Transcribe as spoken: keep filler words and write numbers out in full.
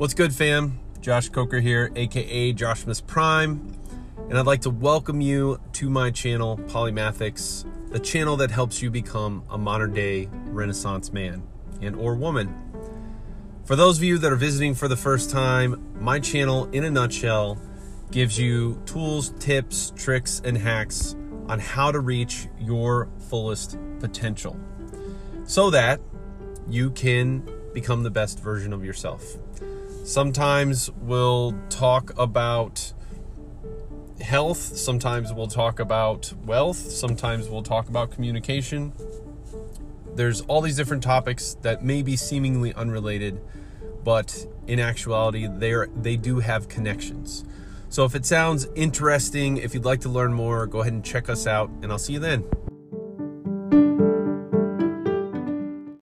What's good, fam? Josh Coker here, aka Josh Miss Prime, and I'd like to welcome you to my channel, Polymathics, the channel that helps you become a modern day Renaissance man and or woman. For those of you that are visiting for the first time, my channel in a nutshell gives you tools, tips, tricks, and hacks on how to reach your fullest potential so that you can become the best version of yourself. Sometimes we'll talk about health, sometimes we'll talk about wealth, sometimes we'll talk about communication. There's all these different topics that may be seemingly unrelated, but in actuality, they're, they do have connections. So if it sounds interesting, if you'd like to learn more, go ahead and check us out, and I'll see you then.